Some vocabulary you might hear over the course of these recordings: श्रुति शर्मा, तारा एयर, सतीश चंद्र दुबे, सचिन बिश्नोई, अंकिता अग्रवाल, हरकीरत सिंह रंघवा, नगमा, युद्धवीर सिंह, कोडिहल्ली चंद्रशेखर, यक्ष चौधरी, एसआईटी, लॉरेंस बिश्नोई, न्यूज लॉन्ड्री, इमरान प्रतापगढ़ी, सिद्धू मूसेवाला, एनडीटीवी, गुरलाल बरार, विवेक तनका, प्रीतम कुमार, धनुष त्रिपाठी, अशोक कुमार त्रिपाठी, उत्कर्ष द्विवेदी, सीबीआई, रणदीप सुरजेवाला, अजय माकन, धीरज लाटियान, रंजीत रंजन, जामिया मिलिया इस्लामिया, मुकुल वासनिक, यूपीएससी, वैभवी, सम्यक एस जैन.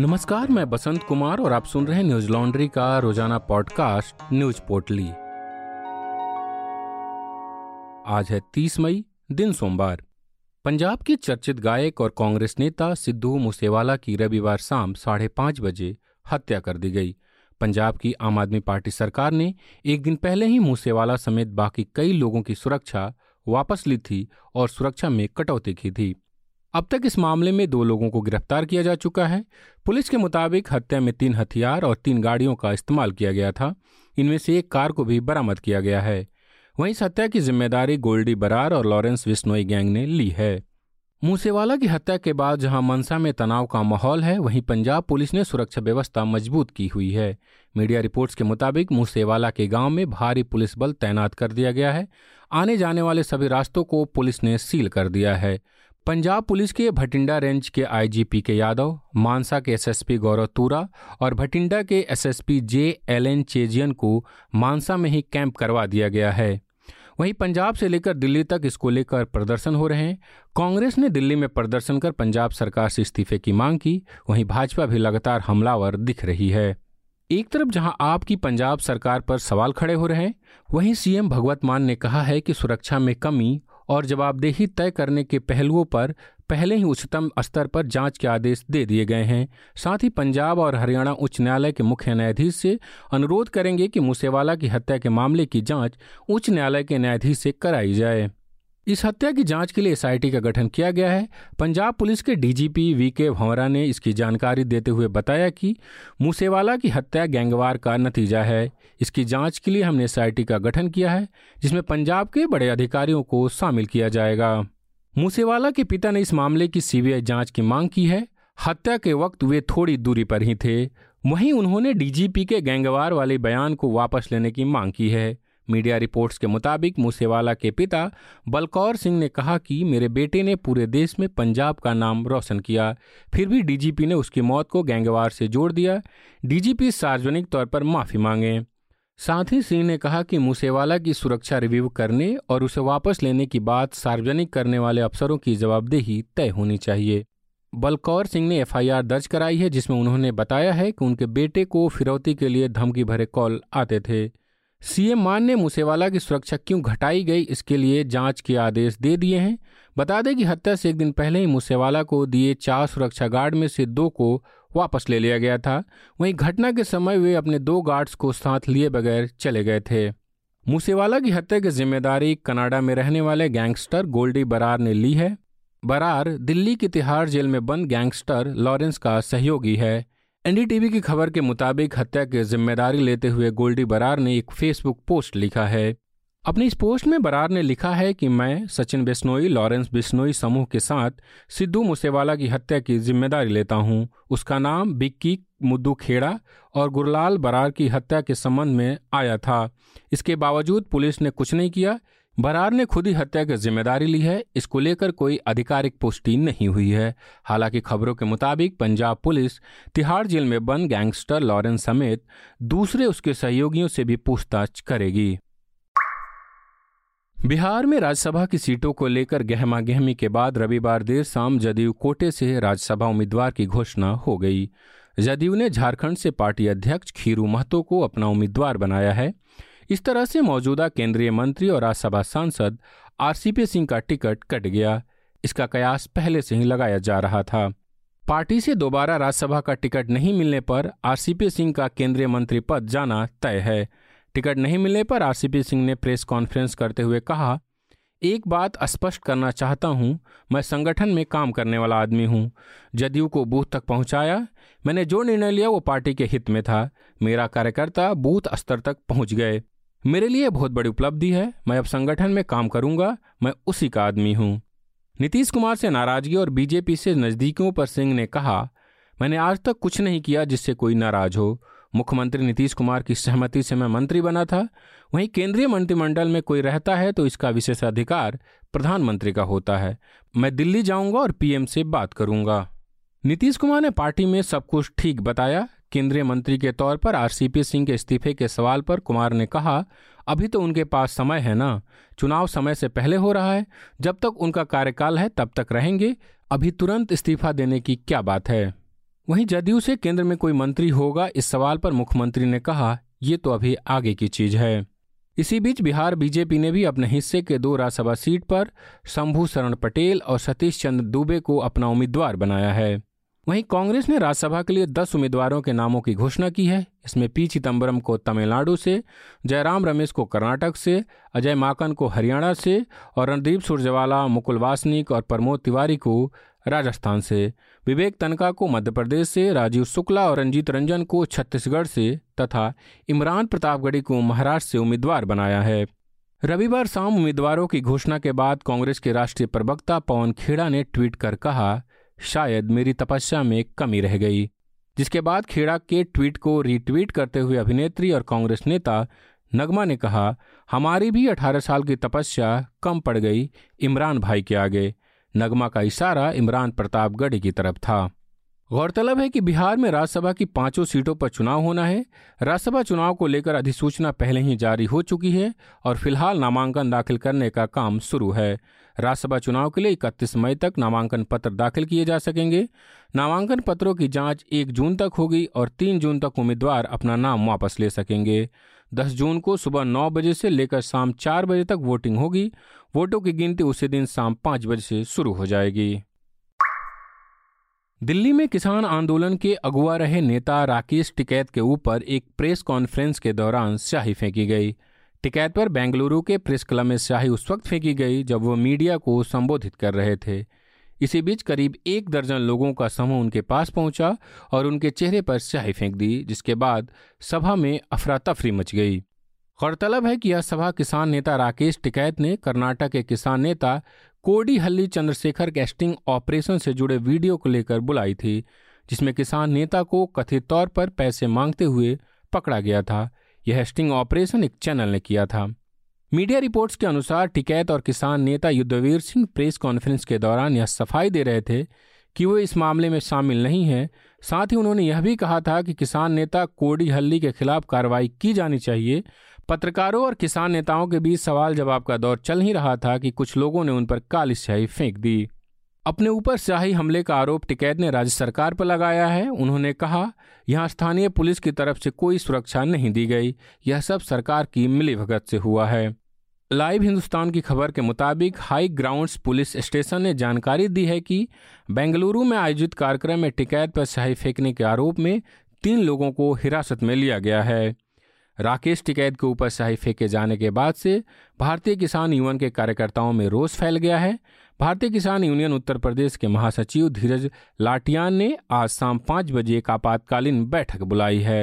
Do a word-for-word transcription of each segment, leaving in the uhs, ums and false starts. नमस्कार, मैं बसंत कुमार और आप सुन रहे हैं न्यूज लॉन्ड्री का रोजाना पॉडकास्ट न्यूज पोर्टली। आज है तीस मई, दिन सोमवार। पंजाब के चर्चित गायक और कांग्रेस नेता सिद्धू मूसेवाला की रविवार शाम साढ़े पांच बजे हत्या कर दी गई। पंजाब की आम आदमी पार्टी सरकार ने एक दिन पहले ही मूसेवाला समेत बाकी कई लोगों की सुरक्षा वापस ली थी और सुरक्षा में कटौती की थी। अब तक इस मामले में दो लोगों को गिरफ्तार किया जा चुका है। पुलिस के मुताबिक हत्या में तीन हथियार और तीन गाड़ियों का इस्तेमाल किया गया था। इनमें से एक कार को भी बरामद किया गया है। वहीं इस हत्या की जिम्मेदारी गोल्डी बरार और लॉरेंस बिश्नोई गैंग ने ली है। मूसेवाला की हत्या के बाद जहां मनसा में तनाव का माहौल है, वहीं पंजाब पुलिस ने सुरक्षा व्यवस्था मजबूत की हुई है। मीडिया रिपोर्ट्स के मुताबिक मूसेवाला के गांव में भारी पुलिस बल तैनात कर दिया गया है। आने जाने वाले सभी रास्तों को पुलिस ने सील कर दिया है। पंजाब पुलिस के भटिंडा रेंज के IG P K Yadav, Mansa के एसएसपी गौरव तूरा और भटिंडा के SSP J L N Chezhian को मानसा में ही कैंप करवा दिया गया है। वहीं पंजाब से लेकर दिल्ली तक इसको लेकर प्रदर्शन हो रहे हैं। कांग्रेस ने दिल्ली में प्रदर्शन कर पंजाब सरकार से इस्तीफे की मांग की। वहीं भाजपा भी लगातार हमलावर दिख रही है। एक तरफ जहां आपकी पंजाब सरकार पर सवाल खड़े हो रहे हैं, वहीं सीएम भगवत मान ने कहा है कि सुरक्षा में कमी और जवाबदेही तय करने के पहलुओं पर पहले ही उच्चतम स्तर पर जांच के आदेश दे दिए गए हैं। साथ ही पंजाब और हरियाणा उच्च न्यायालय के मुख्य न्यायाधीश से अनुरोध करेंगे कि मूसेवाला की हत्या के मामले की जांच उच्च न्यायालय के न्यायाधीश से कराई जाए। इस हत्या की जांच के लिए एसआईटी का गठन किया गया है। पंजाब पुलिस के डीजीपी वी के भंवरा ने इसकी जानकारी देते हुए बताया कि मूसेवाला की हत्या गैंगवार का नतीजा है। इसकी जांच के लिए हमने एसआईटी का गठन किया है, जिसमें पंजाब के बड़े अधिकारियों को शामिल किया जाएगा। मूसेवाला के पिता ने इस मामले की सीबीआई जांच की मांग की है। हत्या के वक्त वे थोड़ी दूरी पर ही थे। वहीं उन्होंने डीजीपी के गैंगवार वाले बयान को वापस लेने की मांग की है। मीडिया रिपोर्ट्स के मुताबिक मूसेवाला के पिता बलकौर सिंह ने कहा कि मेरे बेटे ने पूरे देश में पंजाब का नाम रोशन किया, फिर भी डीजीपी ने उसकी मौत को गैंगवार से जोड़ दिया। डीजीपी सार्वजनिक तौर पर माफी मांगे। साथ ही सिंह ने कहा कि मूसेवाला की सुरक्षा रिव्यू करने और उसे वापस लेने की बात सार्वजनिक करने वाले अफसरों की जवाबदेही तय होनी चाहिए। बलकौर सिंह ने एफआईआर दर्ज कराई है, जिसमें उन्होंने बताया है कि उनके बेटे को फिरौती के लिए धमकी भरे कॉल आते थे। सीएम मान ने मूसेवाला की सुरक्षा क्यों घटाई गई, इसके लिए जांच के आदेश दे दिए हैं। बता दें कि हत्या से एक दिन पहले ही मूसेवाला को दिए चार सुरक्षा गार्ड में से दो को वापस ले लिया गया था। वहीं घटना के समय वे अपने दो गार्ड्स को साथ लिए बगैर चले गए थे। मूसेवाला की हत्या की जिम्मेदारी कनाडा में रहने वाले गैंगस्टर गोल्डी बरार ने ली है। बरार दिल्ली की तिहाड़ जेल में बंद गैंगस्टर लॉरेंस का सहयोगी है। एनडीटीवी की खबर के मुताबिक हत्या की जिम्मेदारी लेते हुए गोल्डी बरार ने एक फेसबुक पोस्ट लिखा है। अपनी इस पोस्ट में बरार ने लिखा है कि मैं सचिन बिश्नोई लॉरेंस बिश्नोई समूह के साथ सिद्धू मूसेवाला की हत्या की जिम्मेदारी लेता हूं। उसका नाम बिक्की मुद्दूखेड़ा और गुरलाल बरार की हत्या के संबंध में आया था। इसके बावजूद पुलिस ने कुछ नहीं किया। बरार ने खुद ही हत्या की जिम्मेदारी ली है। इसको लेकर कोई आधिकारिक पुष्टि नहीं हुई है। हालांकि खबरों के मुताबिक पंजाब पुलिस तिहाड़ जेल में बंद गैंगस्टर लॉरेंस समेत दूसरे उसके सहयोगियों से भी पूछताछ करेगी। बिहार में राज्यसभा की सीटों को लेकर गहमागहमी के बाद रविवार देर शाम जदयू कोटे से राज्यसभा उम्मीदवार की घोषणा हो गई। जदयू ने झारखंड से पार्टी अध्यक्ष खीरू महतो को अपना उम्मीदवार बनाया है। इस तरह से मौजूदा केंद्रीय मंत्री और राज्यसभा सांसद आर सी सिंह का टिकट कट गया। इसका कयास पहले से ही लगाया जा रहा था। पार्टी से दोबारा राज्यसभा का टिकट नहीं मिलने पर आर सी सिंह का केंद्रीय मंत्री पद जाना तय है। टिकट नहीं मिलने पर आर सी सिंह ने प्रेस कॉन्फ्रेंस करते हुए कहा, एक बात स्पष्ट करना चाहता हूं, मैं संगठन में काम करने वाला आदमी हूं। जदयू को बूथ तक पहुंचाया। मैंने जो निर्णय लिया वो पार्टी के हित में था। मेरा कार्यकर्ता बूथ स्तर तक पहुंच गए। मेरे लिए बहुत बड़ी उपलब्धि है। मैं अब संगठन में काम करूंगा। मैं उसी का आदमी हूं। नीतीश कुमार से नाराजगी और बीजेपी से नज़दीकियों पर सिंह ने कहा, मैंने आज तक कुछ नहीं किया जिससे कोई नाराज हो। मुख्यमंत्री नीतीश कुमार की सहमति से मैं मंत्री बना था। वहीं केंद्रीय मंत्रिमंडल में कोई रहता है तो इसका विशेषाधिकार प्रधानमंत्री का होता है। मैं दिल्ली जाऊंगा और पीएम से बात करूंगा। नीतीश कुमार ने पार्टी में सब कुछ ठीक बताया। केंद्रीय मंत्री के तौर पर आरसीपी सिंह के इस्तीफे के सवाल पर कुमार ने कहा, अभी तो उनके पास समय है ना, चुनाव समय से पहले हो रहा है। जब तक उनका कार्यकाल है तब तक रहेंगे। अभी तुरंत इस्तीफा देने की क्या बात है। वहीं जदयू से केंद्र में कोई मंत्री होगा, इस सवाल पर मुख्यमंत्री ने कहा, ये तो अभी आगे की चीज है। इसी बीच बिहार बीजेपी ने भी अपने हिस्से के दो राज्यसभा सीट पर शंभू शरण पटेल और सतीश चंद्र दुबे को अपना उम्मीदवार बनाया है। वहीं कांग्रेस ने राज्यसभा के लिए दस उम्मीदवारों के नामों की घोषणा की है। इसमें पी चिदम्बरम को तमिलनाडु से, जयराम रमेश को कर्नाटक से, अजय माकन को हरियाणा से और रणदीप सुरजेवाला, मुकुल वासनिक और प्रमोद तिवारी को राजस्थान से, विवेक तनका को मध्य प्रदेश से, राजीव शुक्ला और रंजीत रंजन को छत्तीसगढ़ से तथा इमरान प्रतापगढ़ी को महाराष्ट्र से उम्मीदवार बनाया है। रविवार शाम उम्मीदवारों की घोषणा के बाद कांग्रेस के राष्ट्रीय प्रवक्ता पवन खेड़ा ने ट्वीट कर कहा, शायद मेरी तपस्या में कमी रह गई। जिसके बाद खेड़ा के ट्वीट को रीट्वीट करते हुए अभिनेत्री और कांग्रेस नेता नगमा ने कहा, हमारी भी अठारह साल की तपस्या कम पड़ गई इमरान भाई के आगे। नगमा का इशारा इमरान प्रतापगढ़ी की तरफ था। गौरतलब है कि बिहार में राज्यसभा की पांचों सीटों पर चुनाव होना है। राज्यसभा चुनाव को लेकर अधिसूचना पहले ही जारी हो चुकी है और फिलहाल नामांकन दाखिल करने का काम शुरू है। राज्यसभा चुनाव के लिए इकतीस मई तक नामांकन पत्र दाखिल किए जा सकेंगे। नामांकन पत्रों की जांच एक जून तक होगी और तीन जून तक उम्मीदवार अपना नाम वापस ले सकेंगे। दस जून को सुबह नौ बजे से लेकर शाम चार बजे तक वोटिंग होगी। वोटों की गिनती उसी दिन शाम पाँच बजे से शुरू हो जाएगी। दिल्ली में किसान आंदोलन के अगुवा रहे नेता राकेश टिकैत के ऊपर एक प्रेस कॉन्फ्रेंस के दौरान स्याही फेंकी गई। टिकैत पर बेंगलुरु के प्रेस क्लब में स्याही उस वक्त फेंकी गई जब वो मीडिया को संबोधित कर रहे थे। इसी बीच करीब एक दर्जन लोगों का समूह उनके पास पहुंचा और उनके चेहरे पर स्याही फेंक दी, जिसके बाद सभा में अफरा तफरी मच गई। गौरतलब है कि यह सभा किसान नेता राकेश टिकैत ने कर्नाटक के किसान नेता कोडिहल्ली चंद्रशेखर के स्टिंग ऑपरेशन से जुड़े वीडियो को लेकर बुलाई थी, जिसमें किसान नेता को कथित तौर पर पैसे मांगते हुए पकड़ा गया था। यह स्टिंग ऑपरेशन एक चैनल ने किया था। मीडिया रिपोर्ट्स के अनुसार टिकैत और किसान नेता युद्धवीर सिंह प्रेस कॉन्फ्रेंस के दौरान यह सफाई दे रहे थे कि वो इस मामले में शामिल नहीं हैं। साथ ही उन्होंने यह भी कहा था कि किसान नेता कोडिहल्ली के खिलाफ कार्रवाई की जानी चाहिए। पत्रकारों और किसान नेताओं के बीच सवाल जवाब का दौर चल ही रहा था कि कुछ लोगों ने उन पर काली स्याही फेंक दी। अपने ऊपर स्याही हमले का आरोप टिकैत ने राज्य सरकार पर लगाया है। उन्होंने कहा, यहाँ स्थानीय पुलिस की तरफ से कोई सुरक्षा नहीं दी गई, यह सब सरकार की मिलीभगत से हुआ है। लाइव हिंदुस्तान की खबर के मुताबिक हाई ग्राउंड्स पुलिस स्टेशन ने जानकारी दी है कि बेंगलुरु में आयोजित कार्यक्रम में टिकैत पर स्याही फेंकने के आरोप में तीन लोगों को हिरासत में लिया गया है। राकेश टिकैत के ऊपर स्याही फेंके जाने के बाद से भारतीय किसान यूनियन के कार्यकर्ताओं में रोष फैल गया है। भारतीय किसान यूनियन उत्तर प्रदेश के महासचिव धीरज लाटियान ने आज शाम पाँच बजे एक आपातकालीन बैठक बुलाई है।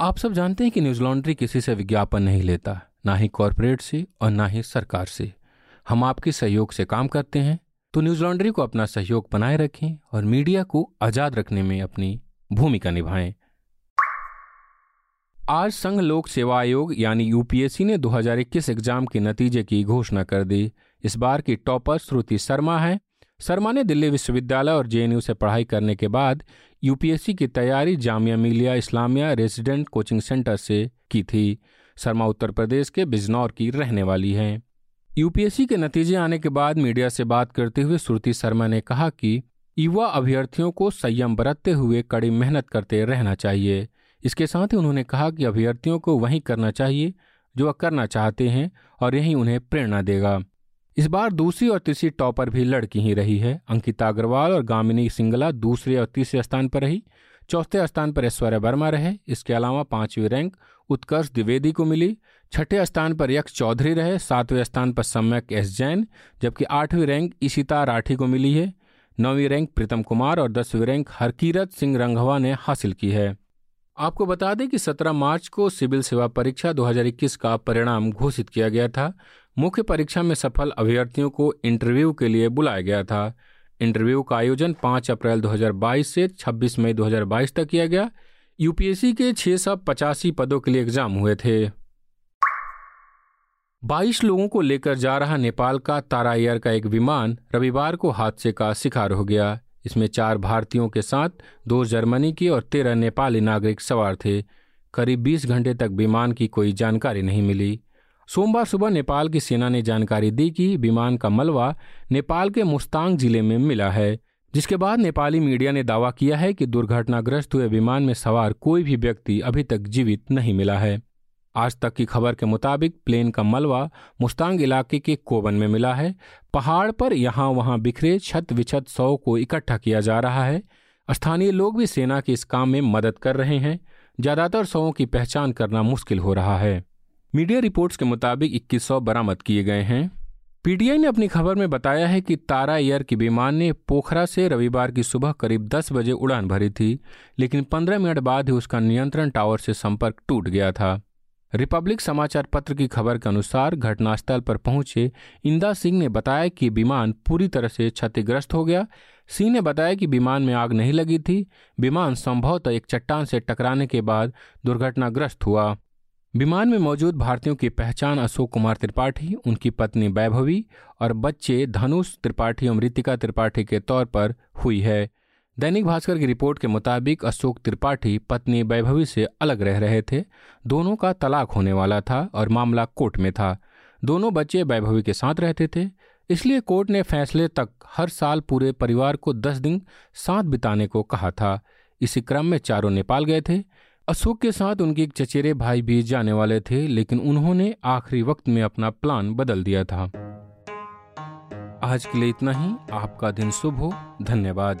आप सब जानते हैं कि न्यूज़ लॉन्ड्री किसी से विज्ञापन नहीं लेता, ना ही कॉरपोरेट से और ना ही सरकार से। हम आपके सहयोग से काम करते हैं, तो न्यूज़ लॉन्ड्री को अपना सहयोग बनाए रखें और मीडिया को आज़ाद रखने में अपनी भूमिका निभाएं। आज संघ लोक सेवा आयोग यानी यूपीएससी ने दो हज़ार इक्कीस एग्जाम के नतीजे की घोषणा कर दी। इस बार की टॉपर श्रुति शर्मा है। शर्मा ने दिल्ली विश्वविद्यालय और जेएनयू से पढ़ाई करने के बाद यूपीएससी की तैयारी जामिया मिलिया इस्लामिया resident coaching centre से की थी। शर्मा उत्तर प्रदेश के बिजनौर की रहने वाली हैं। यूपीएससी के नतीजे आने के बाद मीडिया से बात करते हुए श्रुति शर्मा ने कहा कि युवा अभ्यर्थियों को संयम बरतते हुए कड़ी मेहनत करते रहना चाहिए। इसके साथ ही उन्होंने कहा कि अभ्यर्थियों को वही करना चाहिए जो वह करना चाहते हैं और यही उन्हें प्रेरणा देगा। इस बार दूसरी और तीसरी टॉपर भी लड़की ही रही है। अंकिता अग्रवाल और गामिनी सिंगला दूसरे और तीसरे स्थान पर रही। चौथे स्थान पर ऐश्वर्या वर्मा रहे। इसके अलावा पांचवें रैंक उत्कर्ष द्विवेदी को मिली। छठे स्थान पर यक्ष चौधरी रहे। सातवें स्थान पर सम्यक एस जैन, जबकि आठवीं रैंक इशिता राठी को मिली है। नौवीं रैंक प्रीतम कुमार और दसवीं रैंक हरकीरत सिंह रंघवा ने हासिल की है। आपको बता दें कि सत्रह मार्च को सिविल सेवा परीक्षा दो हज़ार इक्कीस का परिणाम घोषित किया गया था। मुख्य परीक्षा में सफल अभ्यर्थियों को इंटरव्यू के लिए बुलाया गया था। इंटरव्यू का आयोजन पाँच अप्रैल दो हज़ार बाईस से छब्बीस मई दो हज़ार बाईस तक किया गया। यूपीएससी के छः सौ पचासी पदों के लिए एग्जाम हुए थे। बाईस लोगों को लेकर जा रहा नेपाल का तारा एयर का एक विमान रविवार को हादसे का शिकार हो गया। इसमें चार भारतीयों के साथ दो जर्मनी के और तेरह नेपाली नागरिक सवार थे। करीब बीस घंटे तक विमान की कोई जानकारी नहीं मिली। सोमवार सुबह नेपाल की सेना ने जानकारी दी कि विमान का मलबा नेपाल के मुस्तांग जिले में मिला है। जिसके बाद नेपाली मीडिया ने दावा किया है कि दुर्घटनाग्रस्त हुए विमान में सवार कोई भी व्यक्ति अभी तक जीवित नहीं मिला है। आज तक की खबर के मुताबिक प्लेन का मलबा मुस्तांग इलाके के कोबन में मिला है। पहाड़ पर यहाँ वहाँ बिखरे छत विछत शव को इकट्ठा किया जा रहा है। स्थानीय लोग भी सेना के इस काम में मदद कर रहे हैं। ज्यादातर शवों की पहचान करना मुश्किल हो रहा है। मीडिया रिपोर्ट्स के मुताबिक इक्कीस शव बरामद किए गए हैं। पीटीआई ने अपनी खबर में बताया है कि तारा एयर के विमान ने पोखरा से रविवार की सुबह करीब दस बजे उड़ान भरी थी, लेकिन पंद्रह मिनट बाद ही उसका नियंत्रण टावर से संपर्क टूट गया था। रिपब्लिक समाचार पत्र की खबर के अनुसार घटनास्थल पर पहुंचे इंदा सिंह ने बताया कि विमान पूरी तरह से क्षतिग्रस्त हो गया। सिंह ने बताया कि विमान में आग नहीं लगी थी। विमान संभवतः एक चट्टान से टकराने के बाद दुर्घटनाग्रस्त हुआ। विमान में मौजूद भारतीयों की पहचान अशोक कुमार त्रिपाठी, उनकी पत्नी वैभवी और बच्चे धनुष त्रिपाठी और ऋतिका त्रिपाठी के तौर पर हुई है। दैनिक भास्कर की रिपोर्ट के मुताबिक अशोक त्रिपाठी पत्नी वैभवी से अलग रह रहे थे। दोनों का तलाक होने वाला था और मामला कोर्ट में था। दोनों बच्चे वैभवी के साथ रहते थे, इसलिए कोर्ट ने फैसले तक हर साल पूरे परिवार को दस दिन साथ बिताने को कहा था। इसी क्रम में चारों नेपाल गए थे। अशोक के साथ उनके एक चचेरे भाई भी जाने वाले थे, लेकिन उन्होंने आखिरी वक्त में अपना प्लान बदल दिया था। आज के लिए इतना ही। आपका दिन शुभ हो। धन्यवाद।